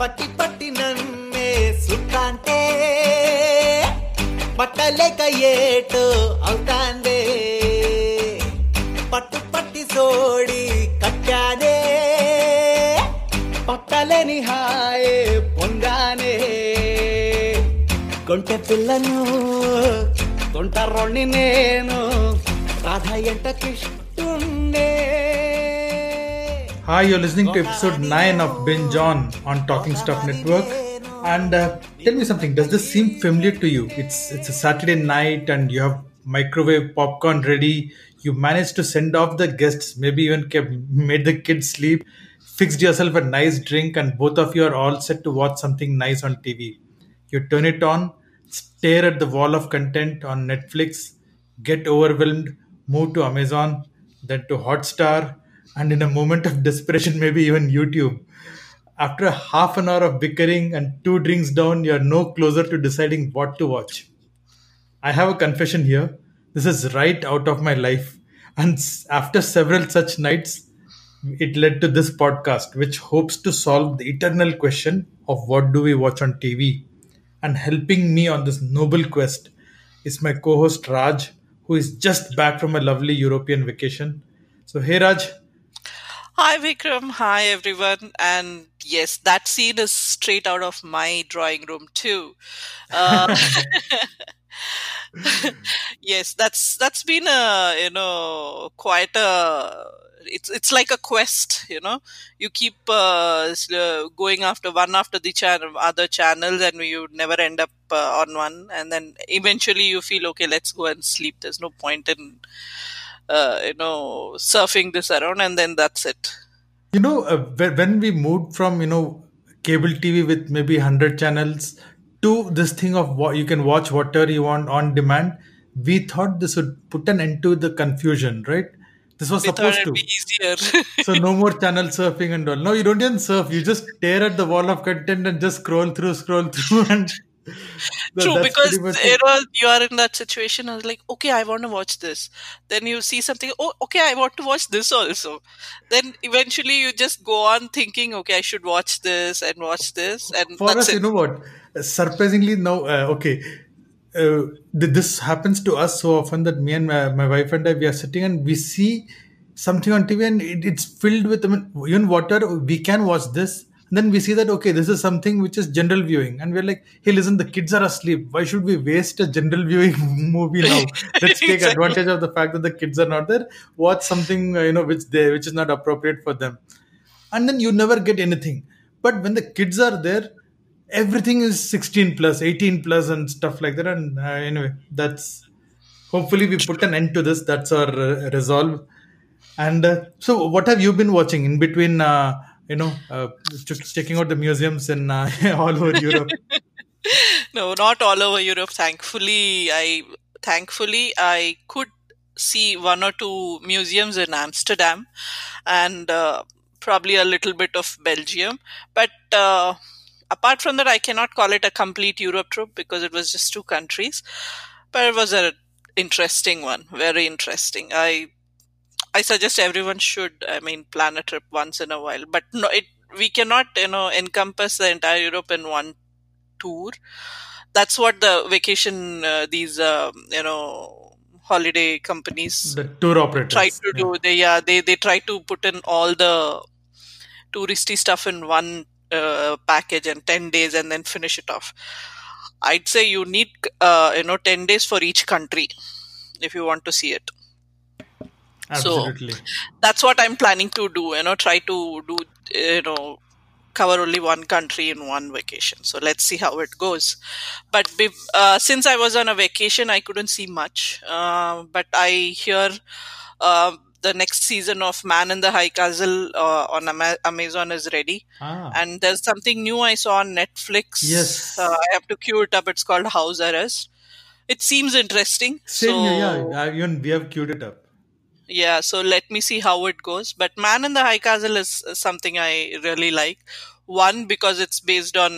పట్టి పట్టి నన్నే సుఖాంటే పట్టలేక ఏటో అవుతాందే పట్టు పట్టి సోడి కట్టానే పట్టలేని హాయే పొందానే కొంటె పిల్లను కొంటరోణ్ణి నేను రాధా ఎంట కృష్ణున్నే. Hi, you're listening to episode 9 of Binge on Talking Stuff Network. And tell me something, does this seem familiar to you? It's a Saturday night and you have microwave popcorn ready. You managed to send off the guests, maybe even made the kids sleep, fixed yourself a nice drink, and both of you are all set to watch something nice on TV. You turn it on, stare at the wall of content on Netflix, get overwhelmed, move to Amazon, then to Hotstar, and in a moment of desperation, maybe even YouTube. After a half an hour of bickering and 2 drinks down, you're no closer to deciding what to watch. I have a confession here. This is right out of my life. And after several such nights, it led to this podcast, which hopes to solve the eternal question of what do we watch on TV. And helping me on this noble quest is my co-host Raj, who is just back from a lovely European vacation. So, hey Raj. Hi Vikram, hi everyone, and yes, that scene is straight out of my drawing room too. Yes, that's been a, quite a, it's like a quest, You keep going after one after the other channels and you never end up on one, and then eventually you feel, okay, let's go and sleep, there's no point in... surfing this around, and then that's it. When we moved from, cable TV with maybe 100 channels to this thing of you can watch whatever you want on demand, we thought this would put an end to the confusion, right? This was supposed to be easier. So no more channel surfing and all. No, you don't even surf. You just tear at the wall of content and just scroll through and... True, because you are in that situation and like, okay, I want to watch this. Then you see something, oh, okay, I want to watch this also. Then eventually you just go on thinking, okay, I should watch this and watch this. And for us, you know what? Surprisingly, now, this happens to us so often that me and my wife and I, we are sitting and we see something on TV and it's filled with, even water, we can watch this. Then we see that, okay, this is something which is general viewing. And we're like, hey, listen, the kids are asleep. Why should we waste a general viewing movie now? Let's take advantage of the fact that the kids are not there. Watch something, which is not appropriate for them. And then you never get anything. But when the kids are there, everything is 16 plus, 18 plus and stuff like that. And anyway, that's hopefully we put an end to this. That's our resolve. And so what have you been watching in between... just checking out the museums in all over Europe. No, not all over Europe. Thankfully, I could see one or two museums in Amsterdam and probably a little bit of Belgium. But apart from that, I cannot call it a complete Europe trip because it was just 2 countries. But it was an interesting one, very interesting. I suggest everyone should, plan a trip once in a while. But no, we cannot, encompass the entire Europe in one tour. That's what the vacation, holiday companies, the tour operators, try to do. They try to put in all the touristy stuff in one package and 10 days and then finish it off. I'd say you need, 10 days for each country if you want to see it. Absolutely. So that's what I'm planning to do, try to do, cover only one country in one vacation. So let's see how it goes. But since I was on a vacation, I couldn't see much. But I hear the next season of Man in the High Castle on Amazon is ready. Ah. And there's something new I saw on Netflix. Yes. I have to queue it up. It's called House Arrest. It seems interesting. Same, so, even we have queued it up. Yeah, so let me see how it goes. But Man in the High Castle is something I really like. One, because it's based on,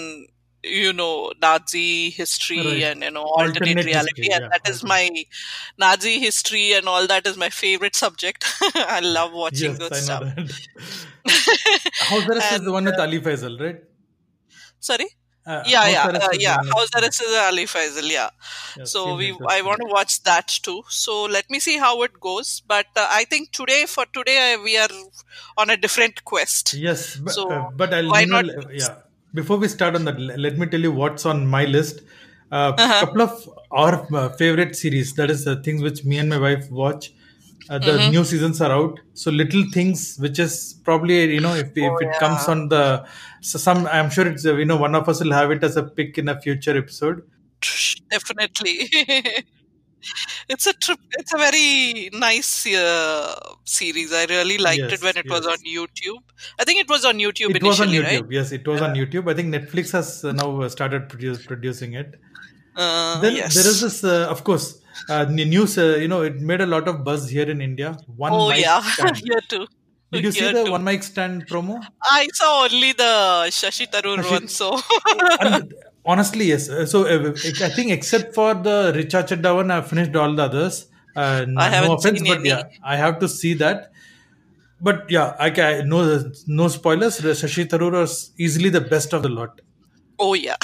Nazi history, right. And, alternate reality. History, and that is my Nazi history and all that is my favorite subject. I love watching good stuff. House Arrest is the one with Ali Fazal, right? Sorry? House Arrest is Ali Fazal, I want to watch that too. So let me see how it goes. But I think today we are on a different quest. Yes, but I'll before we start on that, let me tell you what's on my list. Couple of our favorite series, that is the things which me and my wife watch. The new seasons are out. So Little Things, which is probably, if it comes on the... I'm sure it's, one of us will have it as a pick in a future episode. Definitely. It's a very nice series. I really liked it when it was on YouTube. I think it was on YouTube initially, right? Yes, it was on YouTube. I think Netflix has now started producing it. There is this, of course... news, it made a lot of buzz here in India. One mic stand. Here too. Did you see the One Mic Stand promo? I saw only the Shashi Tharoor one. So honestly, yes. So I think except for the Richa Chadda one, I finished all the others. I have to see that. But no spoilers. Shashi Tharoor was easily the best of the lot. Oh yeah,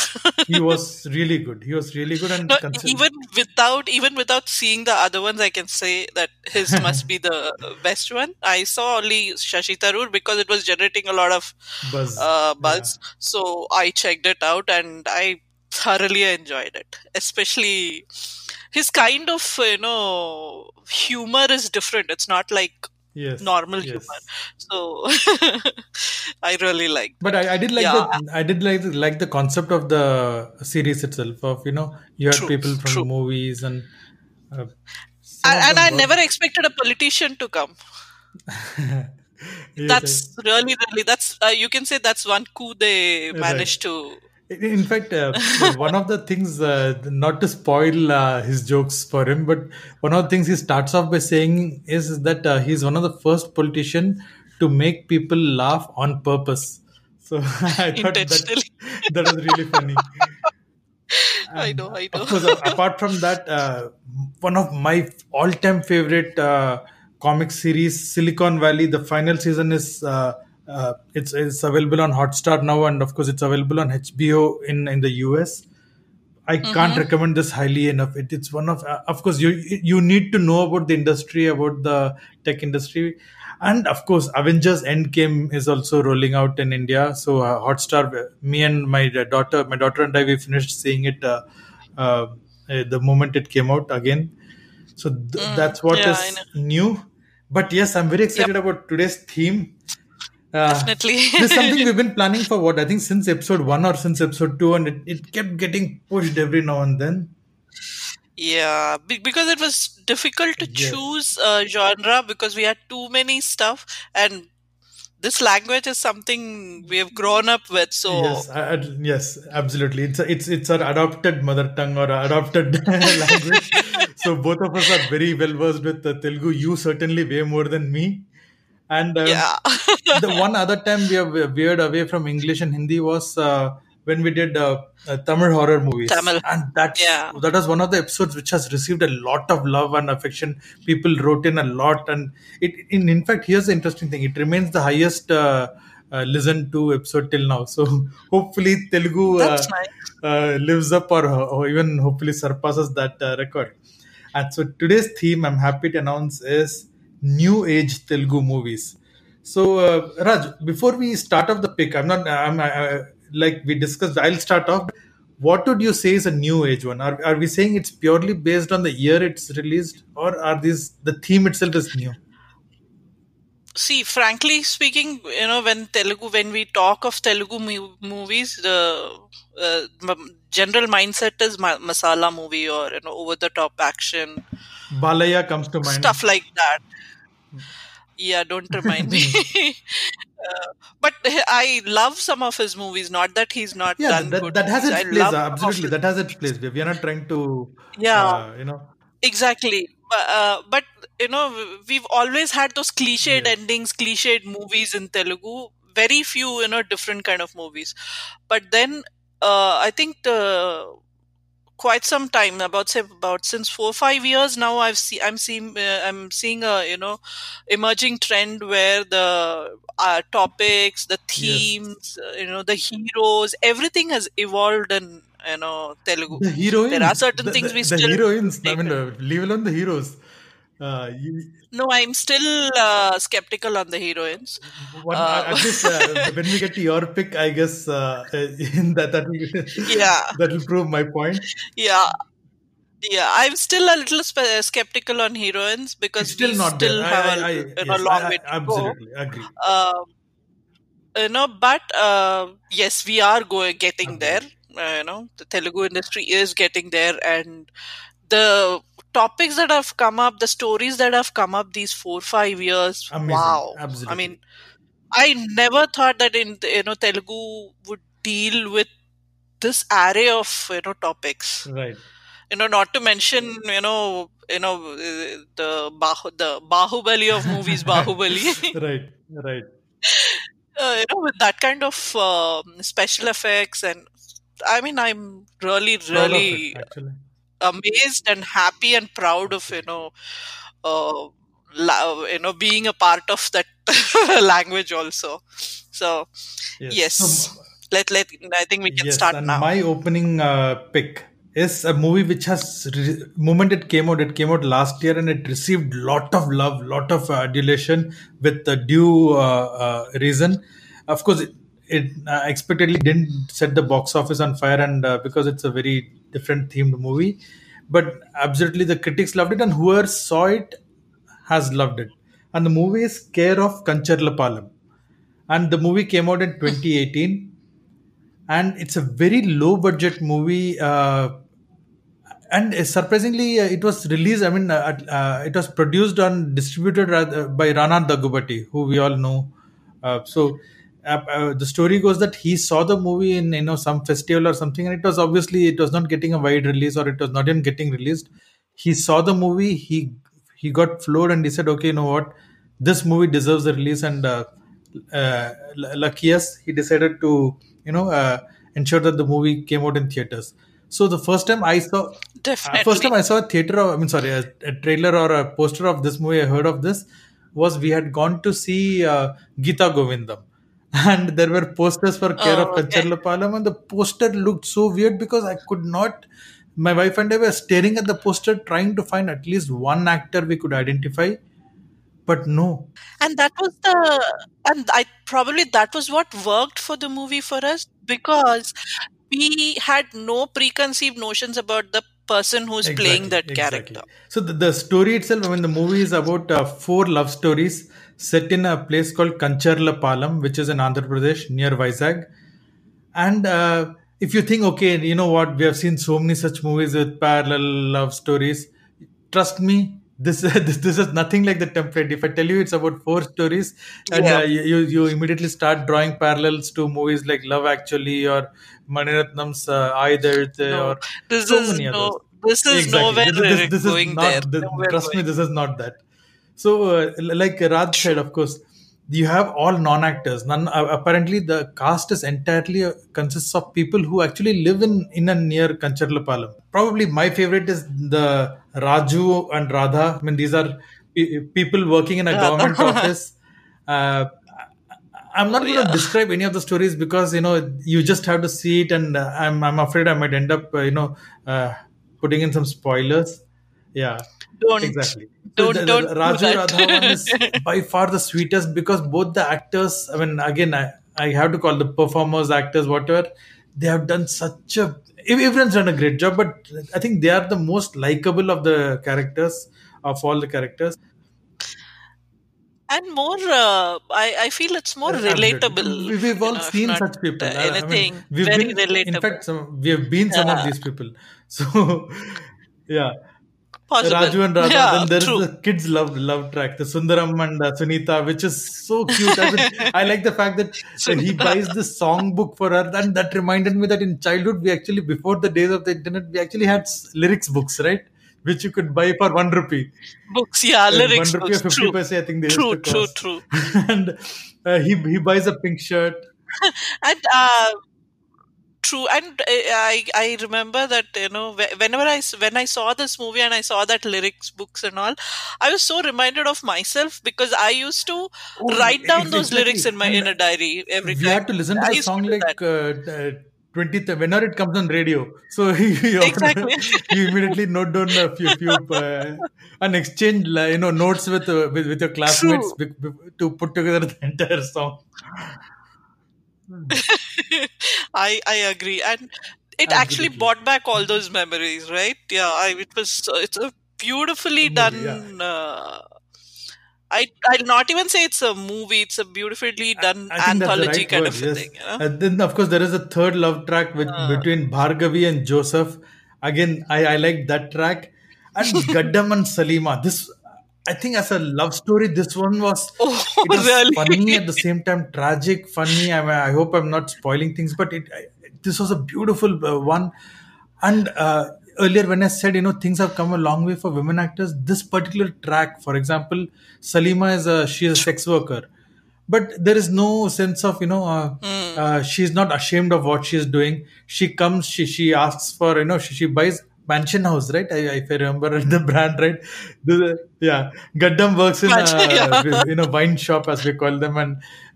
he was really good. And even without seeing the other ones, I can say that his must be the best one. I saw only Shashi Tharoor because it was generating a lot of buzz. Yeah. So I checked it out and I thoroughly enjoyed it. Especially his kind of humor is different. It's not like normal humor. So I really liked it. But I did like the concept of the series itself of you had people from movies and I never expected a politician to come. That's you can say that's one coup they managed to. In fact, one of the things, not to spoil his jokes for him, but one of the things he starts off by saying is that he's one of the first politicians to make people laugh on purpose. So I thought that was really funny. I know. Of course, apart from that, one of my all-time favorite comic series, Silicon Valley, the final season is... it's available on Hotstar now, and of course it's available on HBO in the US. I can't recommend this highly enough. It's one of course you need to know about the industry, about the tech industry, and of course Avengers Endgame is also rolling out in India. So Hotstar, me and my daughter and I, we finished seeing it the moment it came out again. So that's what is new. But yes, I'm very excited about today's theme. Definitely. This is something we've been planning for I think since episode 1 or since episode 2, and it kept getting pushed every now and then. Yeah, because it was difficult to choose a genre because we had too many stuff, and this language is something we have grown up with. So yes, absolutely. It's our adopted mother tongue or adopted language. So both of us are very well versed with Telugu. You certainly way more than me. And the one other time we have veered away from English and Hindi was when we did Tamil horror movies. And that was one of the episodes which has received a lot of love and affection. People wrote in a lot. And in fact, here's the interesting thing. It remains the highest listened to episode till now. So hopefully Telugu lives up or even hopefully surpasses that record. And so today's theme, I'm happy to announce, is New Age Telugu movies. So Raj, before we start off the pick, we discussed, I'll start off. What would you say is a new age one? Are we saying it's purely based on the year it's released, or are these the theme itself is new? See, frankly speaking, when we talk of Telugu movies, the general mindset is masala movie or over the top action. Balaya comes to mind. Stuff like that. Yeah, don't remind me. But I love some of his movies. Not that he's not done good. That has its place. Absolutely, that has its place. We are not trying to. Exactly. But we've always had those cliched endings, cliched movies in Telugu. Very few, different kind of movies. But then I think the quite some time, about since 4 or 5 years now, I'm seeing a emerging trend where the topics, the themes, the heroes, everything has evolved in Telugu. The heroines, there are certain things we still. The heroines. I mean, leave alone the heroes. No, I'm still skeptical on the heroines. At least when we get to your pick, I guess that will prove my point. Yeah, I'm still a little skeptical on heroines because we still have a long way to go. Absolutely, agree. But yes, we are getting there. The Telugu industry is getting there, and the topics that have come up, the stories that have come up these 4 or 5 years, amazing. Wow. Absolutely. I mean, I never thought that Telugu would deal with this array of topics. Right. Not to mention the Bahubali of movies, Bahubali. Right. With that kind of special effects, and I mean, I'm really amazed and happy and proud of being a part of that language also. So yes, so, I think we can start and now. My opening pick is a movie which it came out last year, and it received lot of love, lot of adulation with the due reason. Of course, it expectedly didn't set the box office on fire, and because it's a very different themed movie, but absolutely the critics loved it, and whoever saw it has loved it. And the movie is Care of Kancharlapalem, and the movie came out in 2018, and it's a very low budget movie, and surprisingly it was released, I mean it was produced and distributed by Rana Daggubati, who we all know. So the story goes that he saw the movie in some festival or something, and it was not getting a wide release, or it was not even getting released. He saw the movie, he got floored, and he said, okay, you know what, this movie deserves a release. And luckiest, he decided to ensure that the movie came out in theaters. So the first time I saw a trailer or a poster of this movie, I heard of this, was we had gone to see Geetha Govindam. And there were posters for Care of Kancharlapalem, and the poster looked so weird because I could not. My wife and I were staring at the poster, trying to find at least one actor we could identify, but no. And that was what worked for the movie for us, because we had no preconceived notions about the person who's playing that character. So the story itself, I mean, the movie is about four love stories set in a place called Kancharlapalem, which is in Andhra Pradesh near Vizag. And if you think, okay, you know what, we have seen so many such movies with parallel love stories. Trust me, this is nothing like the template. If I tell you it's about four stories, and you immediately start drawing parallels to movies like Love Actually or Maniratnam's This is not that. So, like Raj said, of course, you have all non-actors. Apparently, the cast is entirely consists of people who actually live in and near Kancharlapalem. Probably my favorite is the Raju and Radha. I mean, these are people working in a government office. I'm not going to describe any of the stories because, you just have to see it, and I'm afraid I might end up, putting in some spoilers. Yeah. Don't Raju Radhavan is by far the sweetest, because both the actors, I mean, again, I have to call the performers, actors, whatever, they have done everyone's done a great job, but I think they are the most likable of the characters, of all the characters. And more, I feel it's more relatable. We've all seen such people. Anything I mean, very relatable. In fact, we have been some of these people. So, yeah. Possible. Raju and Radha, then there is the kids' love track, the Sundaram and Sunita, which is so cute. I like the fact that he buys this song book for her, and that reminded me that in childhood, we actually, before the days of the internet, we actually had lyrics books, right? Which you could buy for 1 rupee. Books, lyrics books. 1 rupee or 50 paise, I think they used to cost. True. And he buys a pink shirt. And true. And I remember that, you know, when I saw this movie and I saw that lyrics, books and all, I was so reminded of myself because I used to write down those lyrics in my inner diary every time. You had to listen to the song like 20th, whenever it comes on radio. So you immediately note down a few and exchange, you know, notes with your classmates to put together the entire song. I agree, and it actually brought back all those memories, right? Yeah, it's a beautifully done. Yeah. I'll not even say it's a movie; it's a beautifully done anthology kind of thing. You know? And then, of course, there is a third love track between Bhargavi and Joseph. Again, I like that track, and Gaddam and Salima. This, I think, as a love story, this one was, really? Funny at the same time, tragic, funny. I hope I'm not spoiling things, but this was a beautiful one. And earlier when I said, you know, things have come a long way for women actors, this particular track, for example, Salima she is a sex worker, but there is no sense of, you know, she's not ashamed of what she's doing. She comes, she asks for, you know, she buys Mansion House, right? If I remember the brand, right? Yeah. Gaddam works in a wine shop, as we call them.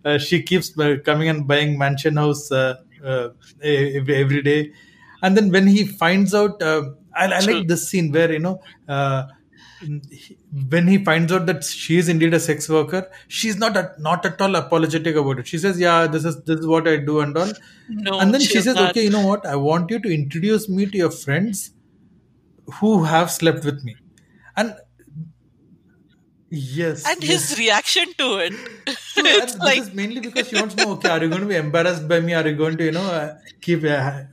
And she keeps coming and buying Mansion House every day. And then when he finds out, I like this scene where, you know, when he finds out that she is indeed a sex worker, she's not at all apologetic about it. She says, yeah, this is what I do and all. No, and then she says, okay, you know what? I want you to introduce me to your friends who have slept with me. And his reaction to it. So it's like, this is mainly because she wants to know, okay, are you going to be embarrassed by me? Are you going to, you know,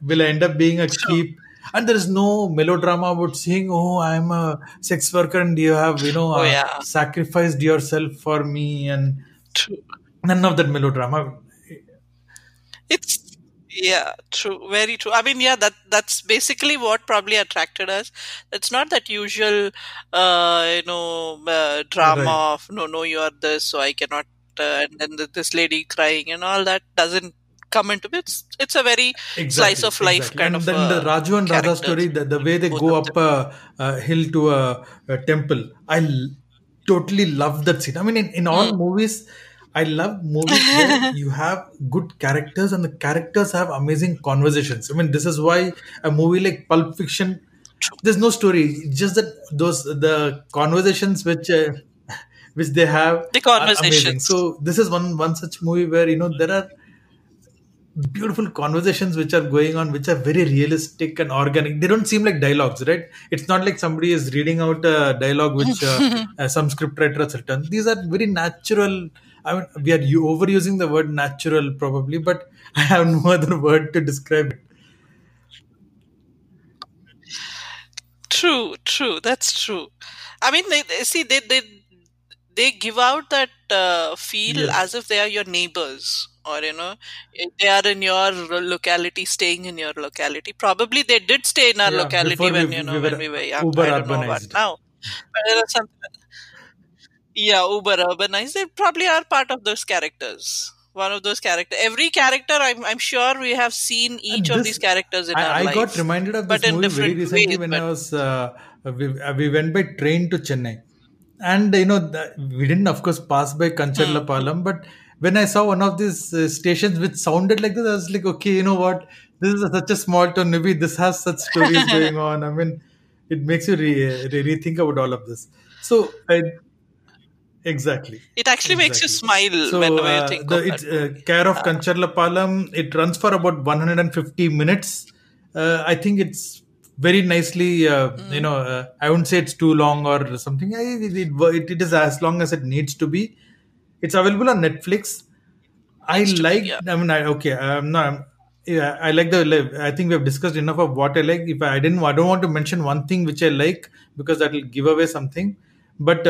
will I end up being a creep? And there is no melodrama about saying, oh, I'm a sex worker and you have, you know, sacrificed yourself for me, and none of that melodrama. It's, yeah, true. Very true. I mean, yeah, that's basically what probably attracted us. It's not that usual, drama of, no, you are this, so I cannot, and then this lady crying and all that doesn't come into it. It's a very slice of life kind of. And then the Raju and Radha story, the way they go up a hill to a temple. I totally love that scene. I mean, in all movies, I love movies where you have good characters and the characters have amazing conversations. I mean, this is why a movie like Pulp Fiction, there's no story, just that the conversations which they have are amazing. So this is one such movie where, you know, there are beautiful conversations which are going on, which are very realistic and organic. They don't seem like dialogues, right? It's not like somebody is reading out a dialogue which some scriptwriter has written. These are very natural. I mean, we are overusing the word natural probably, but I have no other word to describe it. True. That's true. I mean, they give out that feel as if they are your neighbors, or, you know, they are in your locality, staying in your locality. Probably they did stay in our locality when we were young. Uber urbanized. Now, but there are some. Yeah, uber urbanized. They probably are part of those characters. One of those characters. Every character, I'm sure we have seen of these characters in our life. I got reminded of this movie very recently when I was. We went by train to Chennai, and you know we didn't, of course, pass by Kancharlapalem. But when I saw one of these stations which sounded like this, I was like, okay, you know what? This is such a small town. Maybe this has such stories going on. I mean, it makes you rethink about all of this. So. It actually makes you smile whenever you think of it. Care of Kancharlapalem, it runs for about 150 minutes. I think it's very nicely, I wouldn't say it's too long or something. It is as long as it needs to be. It's available on Netflix. I like the. I think we have discussed enough of what I like. I don't want to mention one thing which I like because that will give away something. But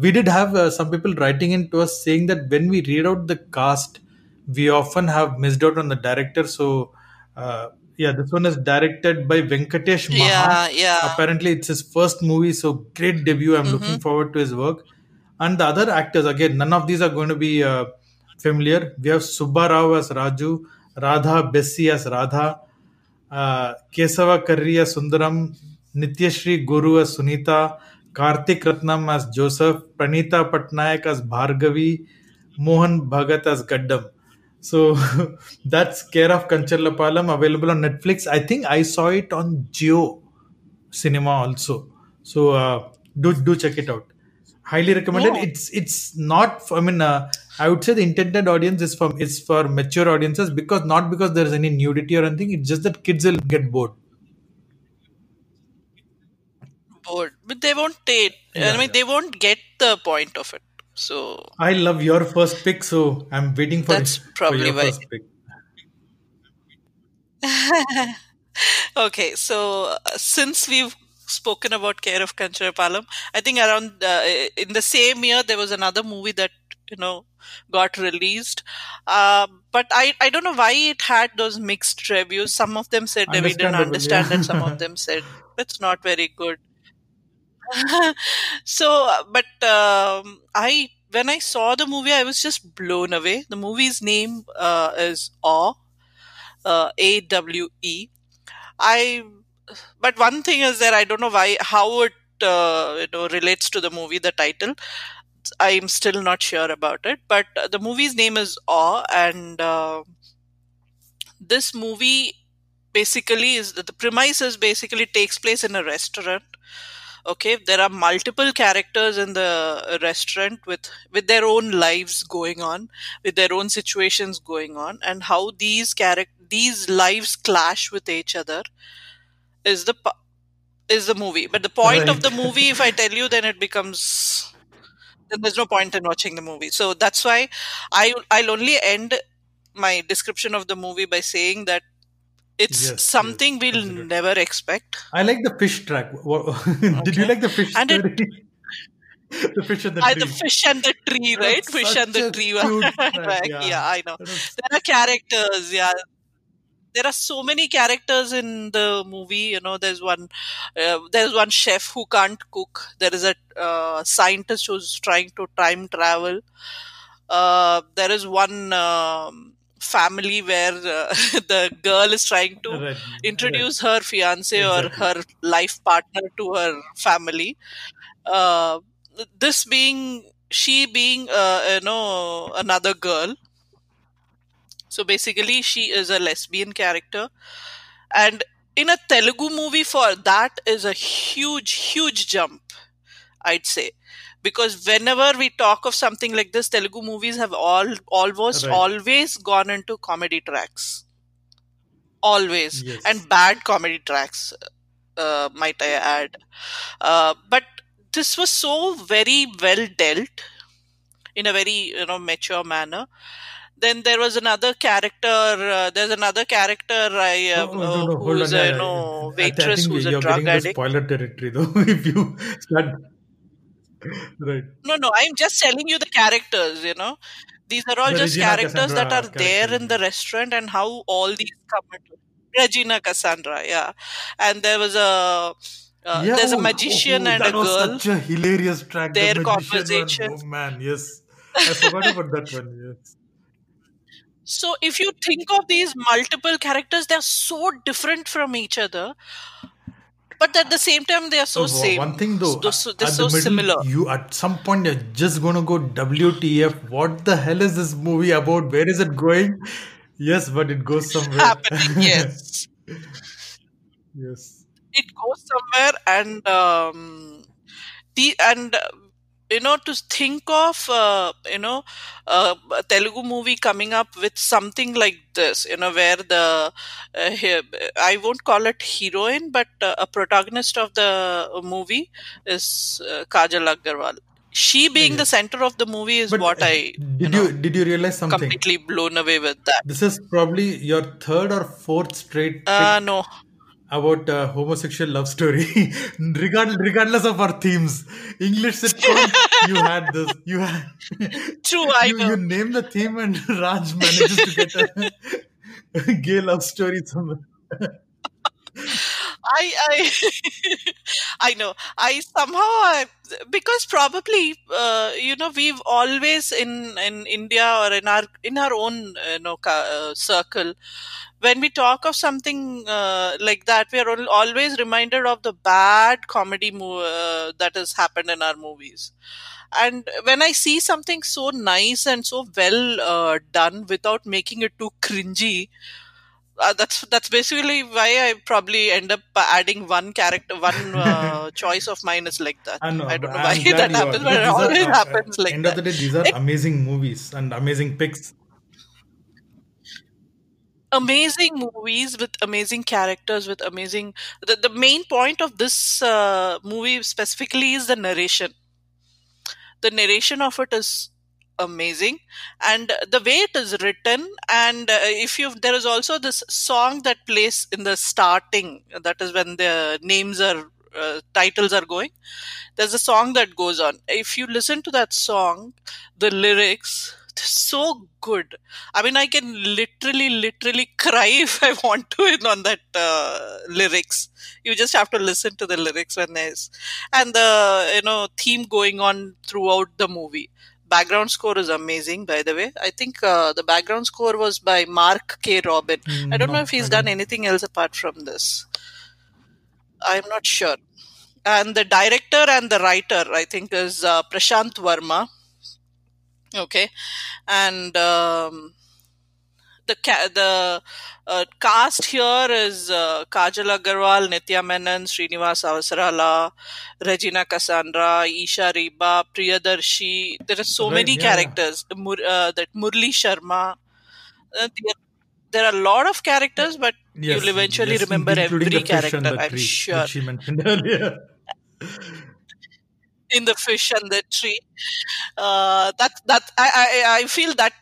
we did have some people writing in to us saying that when we read out the cast, we often have missed out on the director. So, this one is directed by Venkatesh Maha. Yeah. Apparently, it's his first movie. So, great debut. I'm looking forward to his work. And the other actors, again, none of these are going to be familiar. We have Subba Rao as Raju, Radha Bessie as Radha, Kesava Karri as Sundaram, Nityashree Guru as Sunita, Karthik Ratnam as Joseph, Pranita Patnaik as Bhargavi, Mohan Bhagat as Gaddam. So that's Care of Kancharlapalem, available on Netflix. I think I saw it on Jio Cinema also. So do check it out. Highly recommended. Yeah. It's not. I mean, I would say the intended audience is for mature audiences, because not because there's any nudity or anything. It's just that kids will get bored, but they won't take. Yeah, I mean, they won't get the point of it. So I love your first pick, so I'm waiting for. That's probably for your first pick. Okay, so since we've spoken about Care of Kancharlapalem, I think around in the same year there was another movie that got released, but I don't know why it had those mixed reviews. Some of them said that we didn't understand, yeah. And some of them said it's not very good. So, but when I saw the movie, I was just blown away. The movie's name is Awe, A-W-E. But one thing is that I don't know how it relates to the movie. The title, I'm still not sure about it. But the movie's name is Awe, and this movie basically is the premise is basically takes place in a restaurant. Okay, there are multiple characters in the restaurant with their own lives going on, with their own situations going on, and how these lives clash with each other is the movie. But the point of the movie, if I tell you, then it becomes, then there's no point in watching the movie. So that's why I'll only end my description of the movie by saying that it's something we'll absolutely never expect. I like the fish track. Did you like the fish track? The fish and the tree. The fish and the tree, right? That's fish and the tree. Track. Yeah, I know. There are characters, yeah. There are so many characters in the movie. There's one chef who can't cook. There is a scientist who's trying to time travel. There is one family where the girl is trying to introduce her fiancé or her life partner to her family. This being another girl. So basically, she is a lesbian character, and in a Telugu movie, for that is a huge, huge jump, I'd say, because whenever we talk of something like this, Telugu movies have always gone into comedy tracks, and bad comedy tracks, might I add. But this was so very well dealt in a very mature manner. Then there was another character. There's another character who's a waitress who's a drug addict. Spoiler territory, though. If you start, right? No. I'm just telling you the characters. These are all just characters that are there in the restaurant, and how all these come into Regina Cassandra. Yeah, and there was a there's a magician and a girl. That was such a hilarious track. Their conversation. One. Oh man, yes, I forgot about that one. Yes. So if you think of these multiple characters, they are so different from each other, but at the same time they are so same. One thing though, they're so similar. You at some point you're just gonna go WTF? What the hell is this movie about? Where is it going? Yes, but it goes somewhere. Happening, yes. Yes. It goes somewhere, and to think of, a Telugu movie coming up with something like this, where the, I won't call it heroine, but a protagonist of the movie is Kajal Agarwal. She being the center of the movie is what I did you realize something? Completely blown away with that. This is probably your third or fourth straight pick about homosexual love story, regardless of our themes. English sitcom, you had this. You had, true, I know. You name the theme and Raj manages to get a gay love story somewhere. I I know. I somehow because probably we've always in India or in our own circle, when we talk of something like that, we are always reminded of the bad comedy that has happened in our movies. And when I see something so nice and so well done without making it too cringy, that's basically why I probably end up adding one character, one choice of mine is like that. I don't know why that happens, but it always happens like that. End of the day, these are amazing movies and amazing picks. Amazing movies with amazing characters, with amazing... The main point of this movie specifically is the narration. The narration of it is amazing, and the way it is written. And there is also this song that plays in the starting. That is when the titles are going. There's a song that goes on. If you listen to that song, the lyrics, they're so good. I mean, I can literally cry if I want to on that lyrics. You just have to listen to the lyrics when there's... And the, theme going on throughout the movie. Background score is amazing, by the way. I think the background score was by Mark K. Robin. I don't know if he's done anything else apart from this. I'm not sure. And the director and the writer, I think, is Prashant Verma. Okay, and the cast here is Kajal Agarwal, Nithya Menon, Srinivas Avasarala, Regina Cassandra, Isha Reba, Priyadarshi. There are so many characters. That Murali Sharma. There are a lot of characters, but you'll eventually remember every character, I'm sure. Which she mentioned earlier. In the fish and the tree, I feel that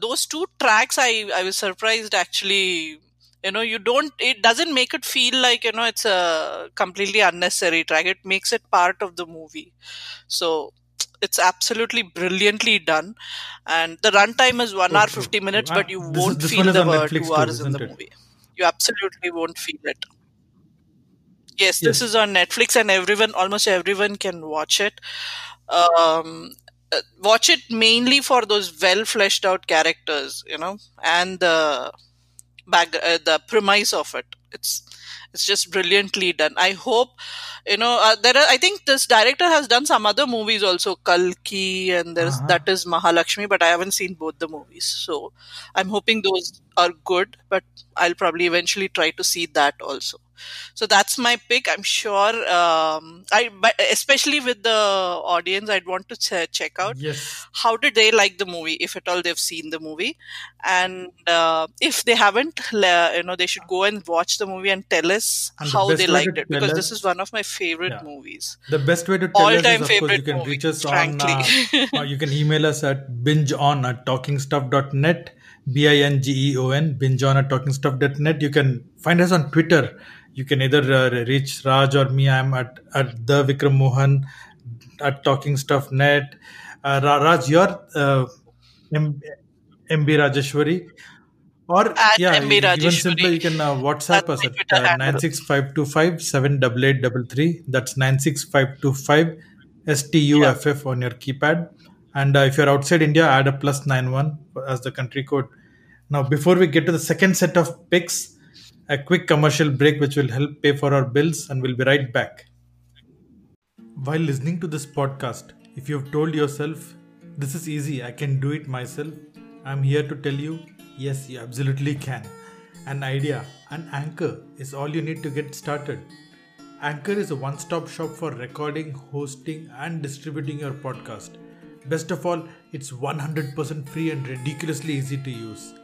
those two tracks, I was surprised actually. It doesn't make it feel like it's a completely unnecessary track. It makes it part of the movie, so it's absolutely brilliantly done. And the runtime is 1 hour 50 minutes, but you won't feel the 2 hours in the movie. You absolutely won't feel it. Yes, this is on Netflix, and almost everyone can watch it. Watch it mainly for those well-fleshed-out characters, and the premise of it. It's just brilliantly done. I hope, I think this director has done some other movies also, Kalki, and there's that is Mahalakshmi, but I haven't seen both the movies. So I'm hoping those are good, but I'll probably eventually try to see that also. So that's my pick. I'm sure, especially with the audience, I'd want to check out how did they like the movie, if at all they've seen the movie. And if they haven't, they should go and watch the movie and tell us how they liked it. Because this is one of my favorite movies. The best way to tell us is, of course, you can reach us frankly. On, or you can email us at bingeon@talkingstuff.net. BINGEON, bingeon@talkingstuff.net. You can find us on Twitter. You can either reach Raj or me. I'm at the Vikram Mohan at talkingstuff.net. Raj, you're MB Rajeshwari. Or at MB Rajeshwari. Even simply, you can WhatsApp us at 96525-78833. That's 96525-STUFF on your keypad. And if you're outside India, add a +91 as the country code. Now, before we get to the second set of picks, a quick commercial break which will help pay for our bills, and we'll be right back. While listening to this podcast, if you've told yourself, this is easy, I can do it myself, I'm here to tell you, yes, you absolutely can. An idea, an Anchor is all you need to get started. Anchor is a one-stop shop for recording, hosting, and distributing your podcast. Best of all, it's 100% free and ridiculously easy to use.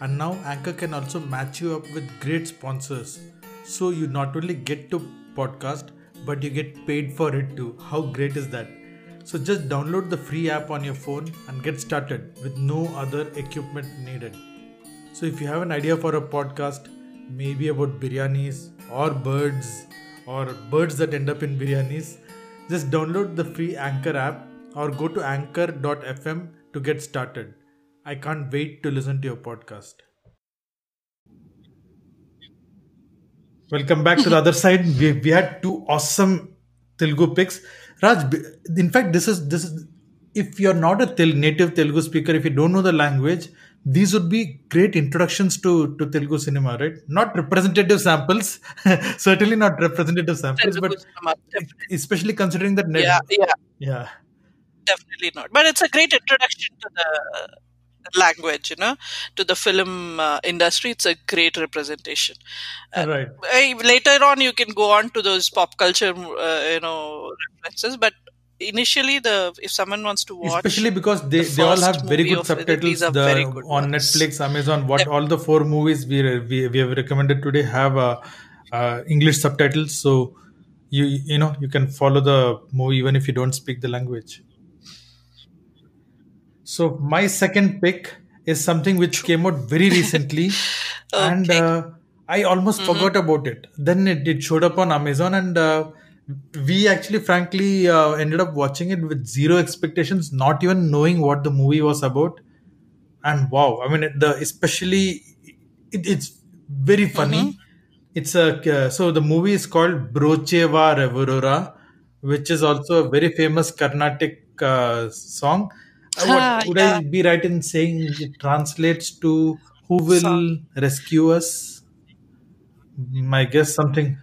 And now Anchor can also match you up with great sponsors. So you not only get to podcast, but you get paid for it too. How great is that? So just download the free app on your phone and get started with no other equipment needed. So if you have an idea for a podcast, maybe about biryanis or birds that end up in biryanis, just download the free Anchor app or go to anchor.fm to get started. I can't wait to listen to your podcast. Welcome back to the other side. We had two awesome Telugu picks. Raj, in fact, this is if you're not a native Telugu speaker, if you don't know the language, these would be great introductions to Telugu cinema, right? Not representative samples, certainly not representative samples, Telugu but cinema, especially considering that yeah, definitely not. But it's a great introduction to the language, to the film industry. It's a great representation. Right. Later on, you can go on to those pop culture, references, but. Initially, if someone wants to watch, especially because they all have very good subtitles very good on Netflix, Amazon. All the four movies we have recommended today have English subtitles, so you can follow the movie even if you don't speak the language. So my second pick is something which came out very recently, okay. And I almost forgot about it. Then it showed up on Amazon and. We actually, frankly, ended up watching it with zero expectations, not even knowing what the movie was about. And wow, I mean, it's very funny. Mm-hmm. It's so the movie is called Brochevarevarura, which is also a very famous Carnatic song. Would I be right in saying it translates to "Who will rescue us"? My guess, something.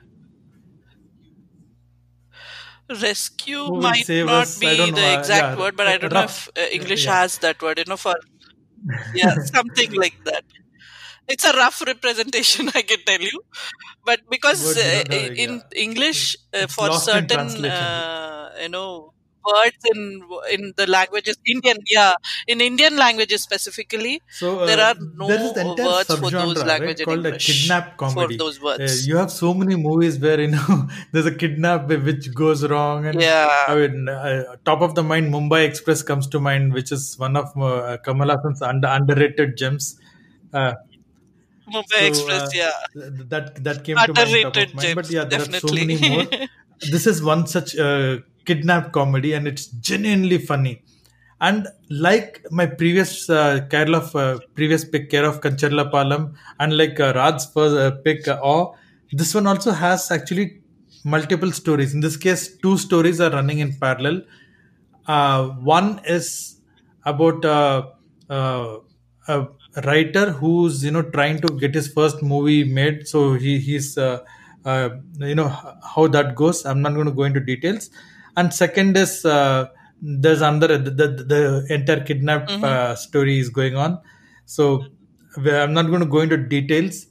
Rescue might not be the exact word, but I don't know if English has that word, something like that. It's a rough representation, I can tell you. But because in English, for certain, words in the languages, in Indian languages specifically, so, there are no words for those languages, right? In English. Called a kidnap comedy. For those words. You have so many movies where there's a kidnap which goes wrong, and I mean, top of the mind, Mumbai Express comes to mind, which is one of Kamal Hassan's underrated gems. That came underrated to mind, gems, but yeah, there definitely. Are so many more. This is one such. Kidnap comedy, and it's genuinely funny. And like my previous previous pick, Care of Kancharlapalem, and like Rad's first pick, Awe, this one also has actually multiple stories. In this case, two stories are running in parallel. One is about a writer who's trying to get his first movie made. So he's how that goes. I'm not going to go into details. And second is there's another the entire kidnap story is going on, so I'm not going to go into details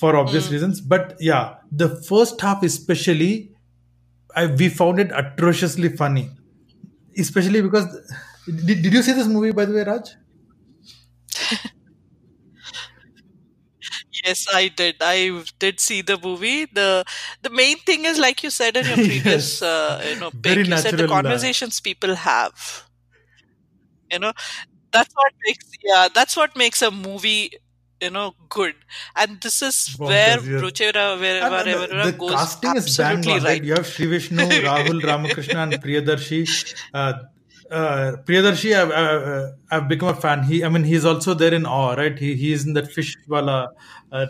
for obvious reasons. But yeah, the first half especially, we found it atrociously funny, especially because did you see this movie, by the way, Raj? Yes, I did. I did see the movie. The main thing is, like you said in your previous, pick, you said the conversations people have. That's what makes a movie, good. And this is where Brochevarevarura goes. The casting is bang on. Right. You have Sri Vishnu, Rahul Ramakrishna, and Priyadarshi. Priyadarshi, I've become a fan. He's also there in Awe, right? He's in that fish wala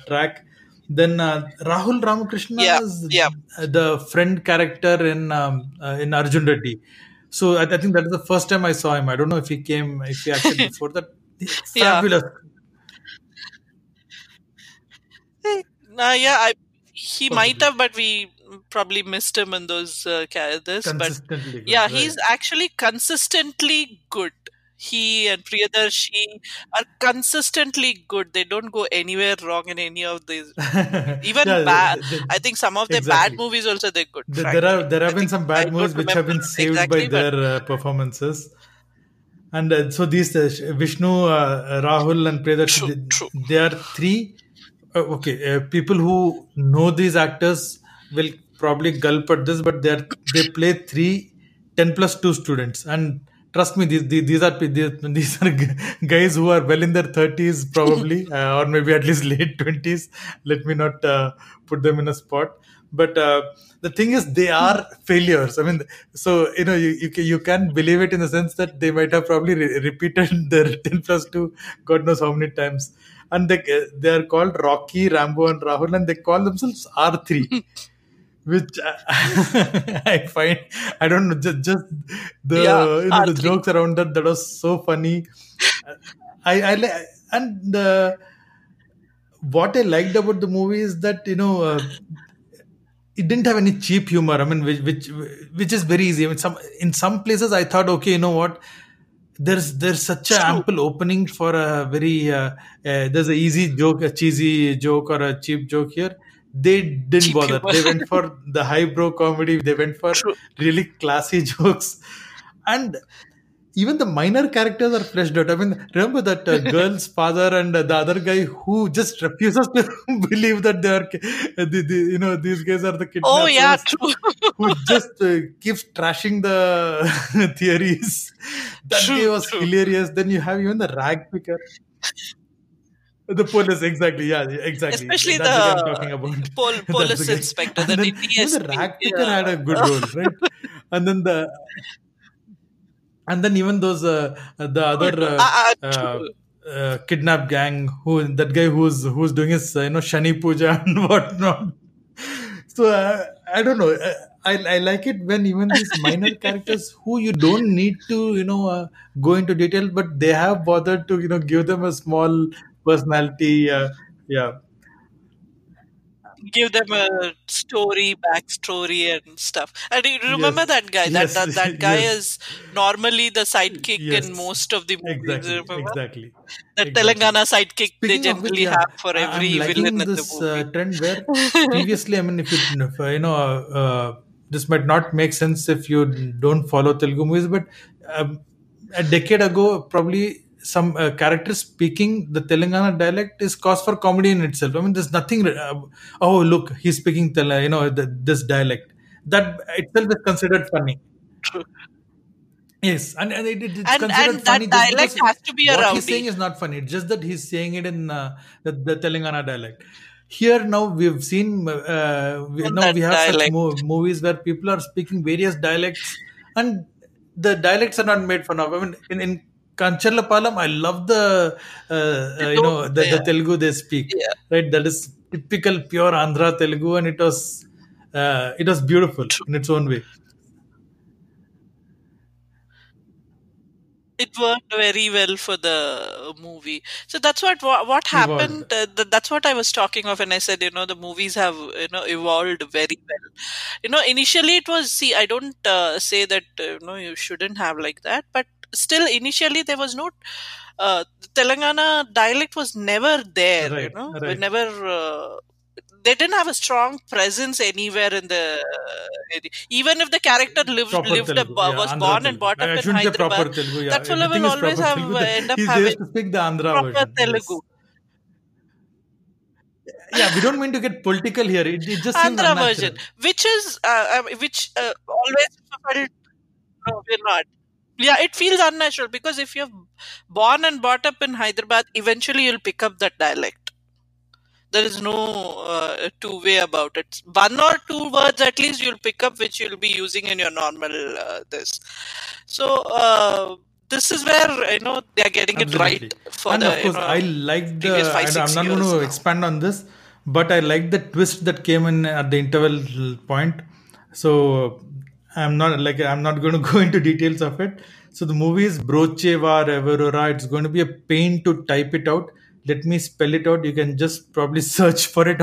track. Then Rahul Ramakrishna is the friend character in Arjun Reddy. So I think that is the first time I saw him. I don't know if he acted before that. Fabulous. He might have, but we probably missed him in those characters. But good, he's actually consistently good. He and Priyadarshi are consistently good. They don't go anywhere wrong in any of these. Even bad. I think some of their bad movies also they're good. There have been some bad movies which have been saved by their performances. And so these Vishnu, Rahul and Priyadarshi, they are three. People who know these actors will probably gulp at this, but they play 3 10+2 students, and trust me, these are guys who are well in their 30s probably, or maybe at least late 20s. Let me not put them in a spot. But the thing is, they are failures. I mean, so, you know, you can't believe it in the sense that they might have probably repeated their 10 plus 2 God knows how many times. And they are called Rocky, Rambo and Rahul, and they call themselves R3. Which I find, I don't know, just the, you know, the jokes around that was so funny. What I liked about the movie is that, you know, it didn't have any cheap humor. I mean, which is very easy. I mean, in some places I thought, okay, you know what, there's such an ample opening for a very there's an easy joke, a cheesy joke, or a cheap joke here. They didn't bother. They went for the highbrow comedy. They went for really classy jokes. And even the minor characters are fleshed out. I mean, remember that girl's father and the other guy who just refuses to believe that they are, you know, these guys are the kidnappers. Oh, yeah, true. Who just keeps trashing the theories. That guy was hilarious. Then you have even the rag picker. The police, exactly, yeah, exactly. Especially that's the I'm talking about. Police inspector, the DPS. The rag picker had a good role, right? And then even those the other kidnap gang, who's doing his Shani Puja and whatnot. So I don't know. I like it when even these minor characters who you don't need to go into detail, but they have bothered to give them a small personality, give them a story, backstory, and stuff. And you remember that guy? Yes. That guy is normally the sidekick in most of the movies. Exactly. The Telangana sidekick Speaking they generally have for every villain in the movie. Trend where previously, I mean, this might not make sense if you don't follow Telugu movies, but a decade ago, probably. Some characters speaking the Telangana dialect is cause for comedy in itself. I mean, there's nothing. Oh, look, he's speaking this dialect. That itself is considered funny. True. Yes, and it's considered funny. And that dialect has to be a rowdy. What he's saying is not funny. It's just that he's saying it in the Telangana dialect. Here now we've seen. We have such movies where people are speaking various dialects, and the dialects are not made fun of. I mean, in Kancharlapalem, I love the Telugu they speak, right? That is typical pure Andhra Telugu, and it was beautiful in its own way. It worked very well for the movie. So that's what happened. That's what I was talking of, and I said, the movies have evolved very well. Initially it was. See, I don't say that you shouldn't have like that, but. Still, initially, there was no Telangana dialect was never there. Right, right. They didn't have a strong presence anywhere in the even if the character was Andhra born Telugu. And brought up in Hyderabad. Telugu, that fellow will always have end up having to speak the Andhra proper Telugu. Yeah, we don't mean to get political here. It just Andhra version, which always felt no, we're not. Yeah, it feels unnatural because if you're born and brought up in Hyderabad, eventually you'll pick up that dialect. There is no two way about it. One or two words at least you'll pick up which you'll be using in your normal this. So, this is where, they're getting Absolutely. It right. For and the, of course, I like the, I'm not going to expand on this, but I like the twist that came in at the interval point. So, I'm not going to go into details of it. So the movie is Brochevarevarura. It's going to be a pain to type it out. Let me spell it out. You can just probably search for it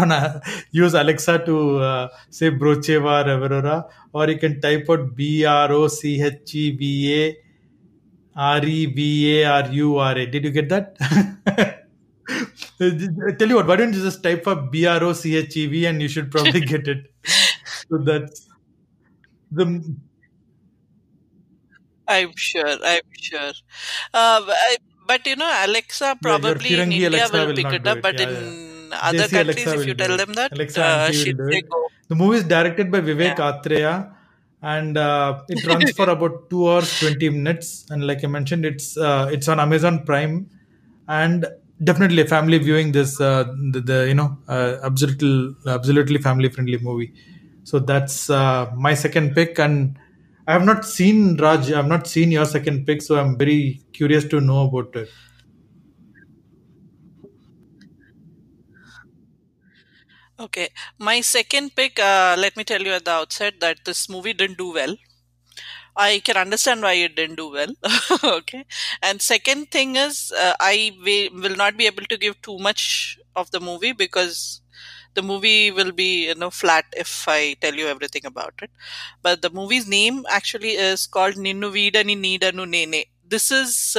use Alexa to say Brochevarevarura, or you can type out Brochevarevarura. Did you get that? Tell you what, why don't you just type for Brochev and you should probably get it. So that's I'm sure. But Alexa probably in India Alexa will pick it up, but in other countries, if you tell them that, she'll say go. The movie is directed by Vivek Atreya, and it runs for about 2 hours 20 minutes. And like I mentioned, it's on Amazon Prime, and definitely family viewing. This absolutely family friendly movie. So that's my second pick. And I have not seen, Raj, I have not seen your second pick. So I'm very curious to know about it. Okay. My second pick, let me tell you at the outset that this movie didn't do well. I can understand why it didn't do well. Okay. And second thing is, I will not be able to give too much of the movie because the movie will be, flat if I tell you everything about it. But the movie's name actually is called Ninnu Veedani Needanu Nene. This is,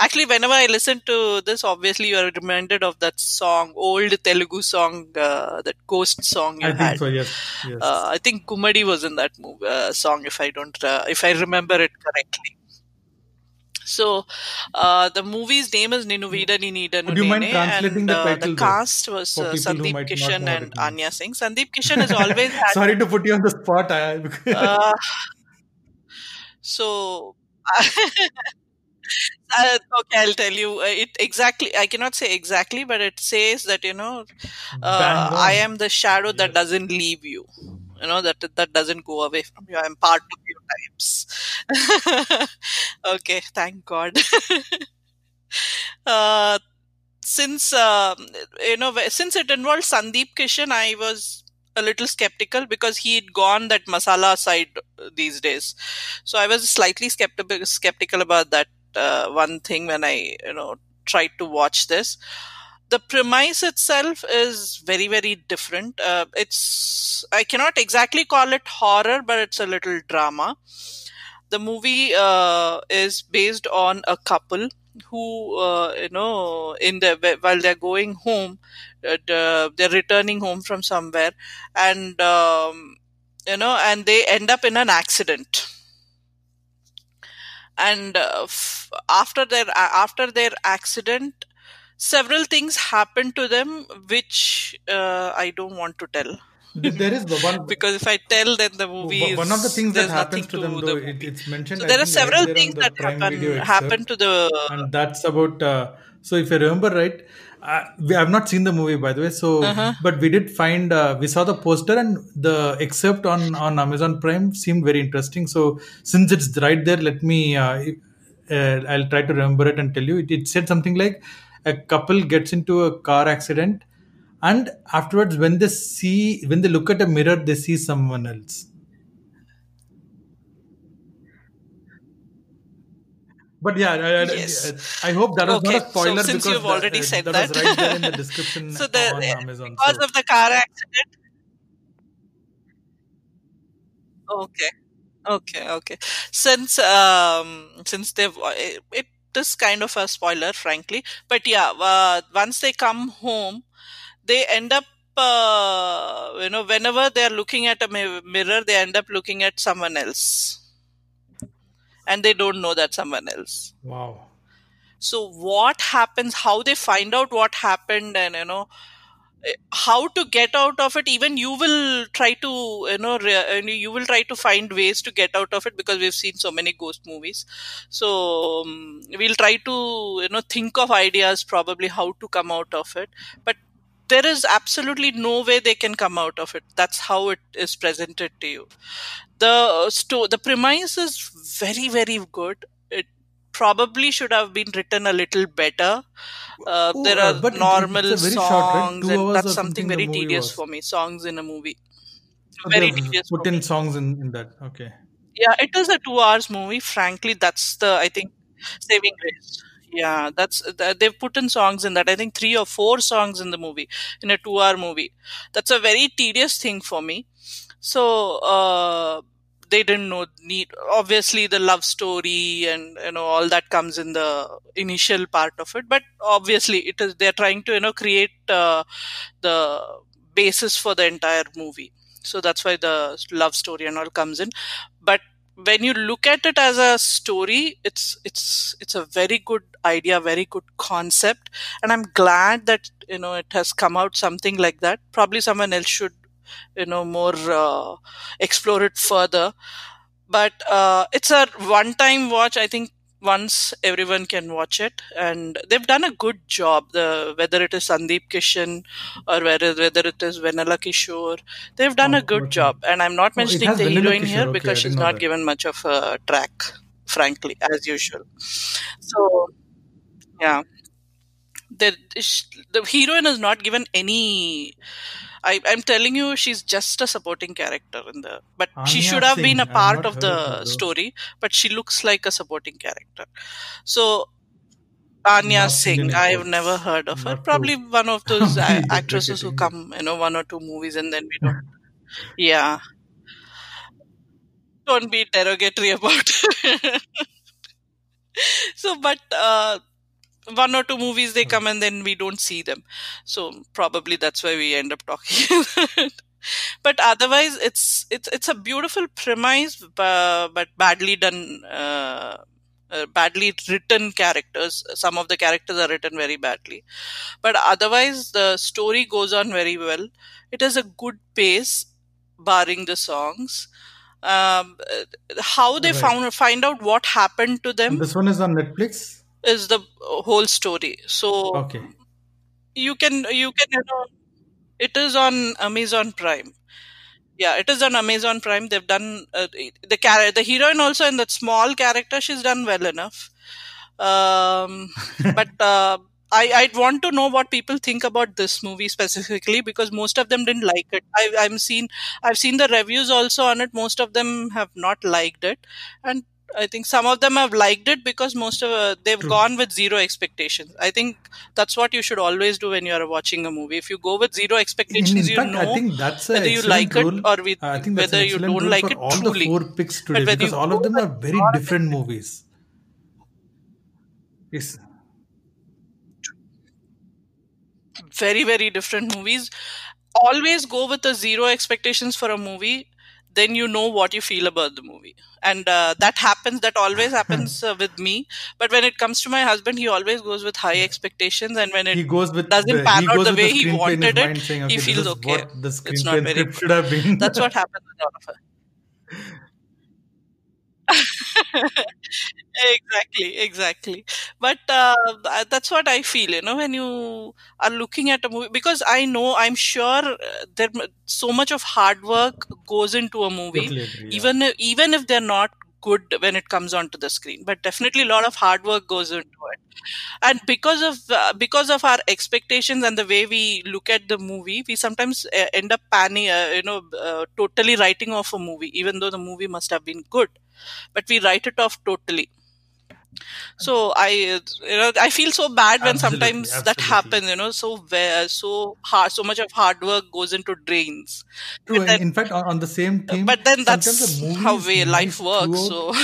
actually, whenever I listen to this, obviously you are reminded of that song, old Telugu song, that ghost song you had. I think so, yes. Yes. I think Kumadi was in that movie, song, if I remember it correctly. So, the movie's name is Ninnu Veedani Needanu Nene. Would you mind translating the title? The cast was Sandeep Kishan and Anya Singh. Sandeep Kishan is always... Sorry to put you on the spot. Okay, I'll tell you. It exactly. I cannot say exactly, but it says that, I am the shadow that doesn't leave you. That doesn't go away from you. I'm part of your times. Okay, thank God. Since it involved Sandeep Kishan, I was a little skeptical because he had gone that masala side these days. So I was slightly skeptical about that one thing when I, tried to watch this. The premise itself is very, very different. I cannot exactly call it horror, but it's a little drama. The movie is based on a couple who, while they're going home, they're returning home from somewhere, and, and they end up in an accident. And after their accident, several things happened to them, which I don't want to tell. There is the one because if I tell, then the movie is one of the things that happens to them. Though it's mentioned, so there are several things that happen to the. And that's about. So if I remember right, I've not seen the movie, by the way. So, but we did find we saw the poster and the excerpt on Amazon Prime seemed very interesting. So since it's right there, let me. I'll try to remember it and tell you. It said something like, a couple gets into a car accident, and afterwards, when they look at a mirror, they see someone else. But yeah, yes. I hope that was not a spoiler. So since because you've already said that was right there in the description on Amazon. Because of the car accident. Okay. Since they've it. Is kind of a spoiler, frankly, but yeah, once they come home, they end up whenever they are looking at a mirror, they end up looking at someone else, and they don't know that someone else. Wow. So what happens, how they find out what happened, and how to get out of it, even you will try to you will try to find ways to get out of it because we've seen so many ghost movies. So we'll try to think of ideas probably how to come out of it, but there is absolutely no way they can come out of it. That's how it is presented to you. The premise is very, very good. It probably should have been written a little better. There are normal songs, short, right? And that's something very tedious for me. Songs in a movie. So very tedious. Put in songs in that. Okay. Yeah, it is a 2 hours movie. Frankly, that's I think, saving grace. Yeah, they've put in songs in that. I think 3 or 4 songs in the movie, in a 2 hour movie. That's a very tedious thing for me. So, they didn't need, obviously, the love story and, all that comes in the initial part of it. But obviously, they're trying to, create the basis for the entire movie. So that's why the love story and all comes in. But when you look at it as a story, it's a very good idea, very good concept. And I'm glad that, it has come out something like that. Probably someone else should more explore it further, but it's a one-time watch. I think once everyone can watch it, and they've done a good job. Whether it is Sandeep Kishan or whether it is Venala Kishore, they've done a good job. And I'm not mentioning the heroine Kishore here because she's not given much of a track, frankly, as usual. So, yeah. The heroine is not given any... I'm telling you, she's just a supporting character in the. But Anya she should have been a part of the story. But she looks like a supporting character. So, Anya Singh, I've never heard of her. Probably one of those actresses who come, one or two movies and then we don't. Yeah. Don't be derogatory about it. So, but. One or two movies they come and then we don't see them. So probably that's why we end up talking about it. But otherwise it's a beautiful premise, but badly done, badly written characters. Some of the characters are written very badly, but otherwise the story goes on very well. It has a good pace, barring the songs. How they find out what happened to them. And this one is on Netflix? Is the whole story. So okay. You can it is on Amazon Prime. Yeah, it is on Amazon Prime. They've done the heroine also, in that small character, she's done well enough. But I'd want to know what people think about this movie specifically, because most of them didn't like it. I've seen the reviews also on it. Most of them have not liked it, and I think some of them have liked it because most of they've gone with zero expectations. I think that's what you should always do when you are watching a movie. If you go with zero expectations, you know whether you like it or whether you don't like it truly. All the 4 picks today, because all of them are very different movies. Yes. Very, very different movies. Always go with the zero expectations for a movie. Then you know what you feel about the movie. And that always happens with me. But when it comes to my husband, he always goes with high expectations. And when it doesn't pan out the way he wanted it, saying, okay, he feels okay. It's not very good. Should have been. That's what happens with all of us. Exactly. But that's what I feel, when you are looking at a movie, because I'm sure there so much of hard work goes into a movie, even if they're not good when it comes onto the screen, but definitely a lot of hard work goes into it. And because of our expectations and the way we look at the movie, we sometimes end up totally writing off a movie, even though the movie must have been good, but we write it off totally. So I feel so bad when sometimes that happens, so much of hard work goes into drains. True, and in fact, on the same theme. But then that's how life works. So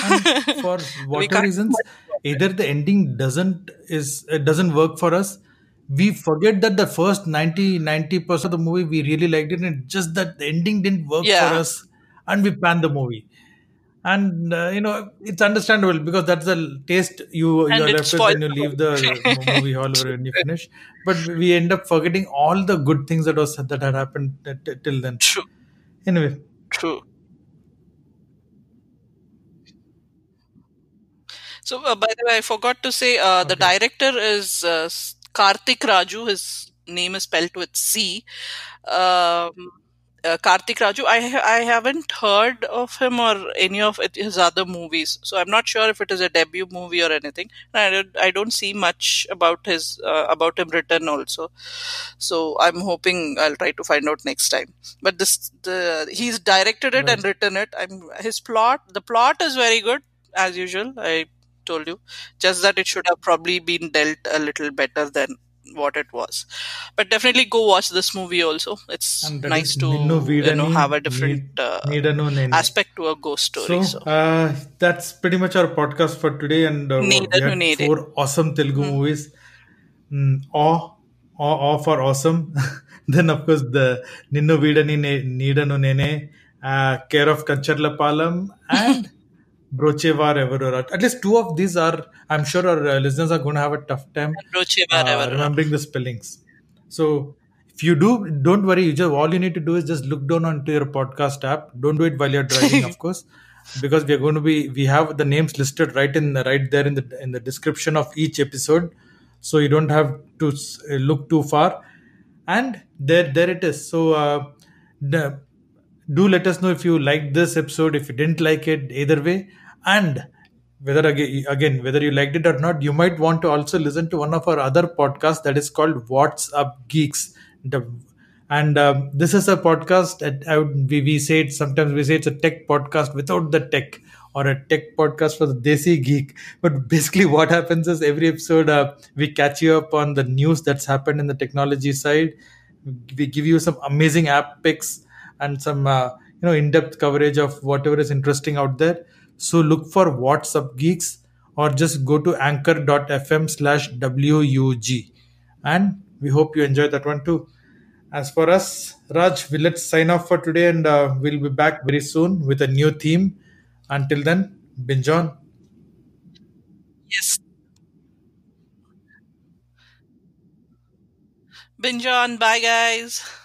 for whatever reasons, either the ending doesn't work for us. We forget that the first 90% of the movie we really liked it, and just that the ending didn't work for us, and we pan the movie. And, it's understandable because that's the taste you're left with when you leave the movie hall or when you finish. But we end up forgetting all the good things that had happened till then. True. Anyway. True. So, by the way, I forgot to say the director is Karthik Raju. His name is spelled with C. Karthik Raju, I haven't heard of him or any of his other movies, so I'm not sure if it is a debut movie or anything. I don't see much about him written also, so I'm hoping I'll try to find out next time. But he's directed it and written it. The plot is very good as usual. I told you, just that it should have probably been dealt a little better than what it was, but definitely go watch this movie also. It's nice to have a different aspect to a ghost story. So that's pretty much our podcast for today, and we had 4 awesome Telugu movies. Awe for awesome. Then of course the Ninnu Veedani Needanu Nene, Care of Kancharlapalem, and Brochevarevarura. At least 2 of these are, I'm sure our listeners are going to have a tough time remembering the spellings. So if you do, don't worry. All you need to do is just look down onto your podcast app. Don't do it while you're driving, of course. because we are going to be, we have the names listed right there in the description of each episode, so you don't have to look too far. And there it is. So do let us know if you liked this episode, if you didn't like it, either way, and whether you liked it or not, you might want to also listen to one of our other podcasts that is called What's Up Geeks. And this is a podcast that we say it's a tech podcast without the tech, or a tech podcast for the Desi Geek. But basically what happens is every episode we catch you up on the news that's happened in the technology side. We give you some amazing app picks and some in-depth coverage of whatever is interesting out there. So look for What's Up Geeks, or just go to anchor.fm/WUG. And we hope you enjoy that one too. As for us, Raj, let's sign off for today, and we'll be back very soon with a new theme. Until then, binge on. Yes. Binge on. Bye, guys.